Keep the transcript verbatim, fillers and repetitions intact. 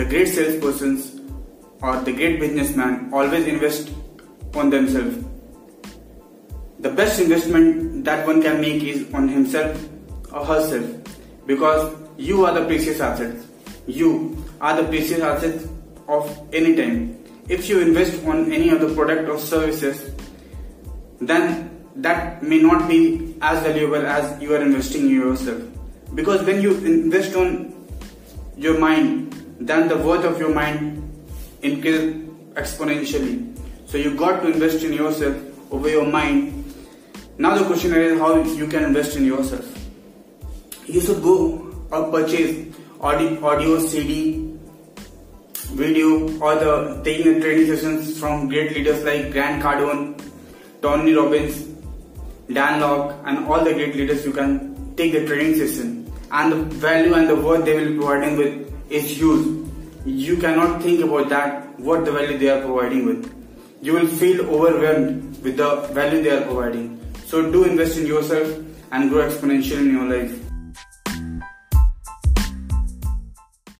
The great salespersons or the great businessman always invest on themselves. The best investment that one can make is on himself or herself, because you are the precious assets. You are the precious assets of any time. If you invest on any other product or services, then that may not be as valuable as you are investing in yourself. Because when you invest on your mind, then the worth of your mind increases exponentially. So you got to invest in yourself over your mind. Now the question is how you can invest in yourself. You should go or purchase audio, audio C D, video, or the taking the training sessions from great leaders like Grant Cardone, Tony Robbins, Dan Lok, and all the great leaders. You can take the training session, and the value and the worth they will be providing with is huge. You cannot think about that, what the value they are providing with. You will feel overwhelmed with the value they are providing. So do invest in yourself and grow exponentially in your life.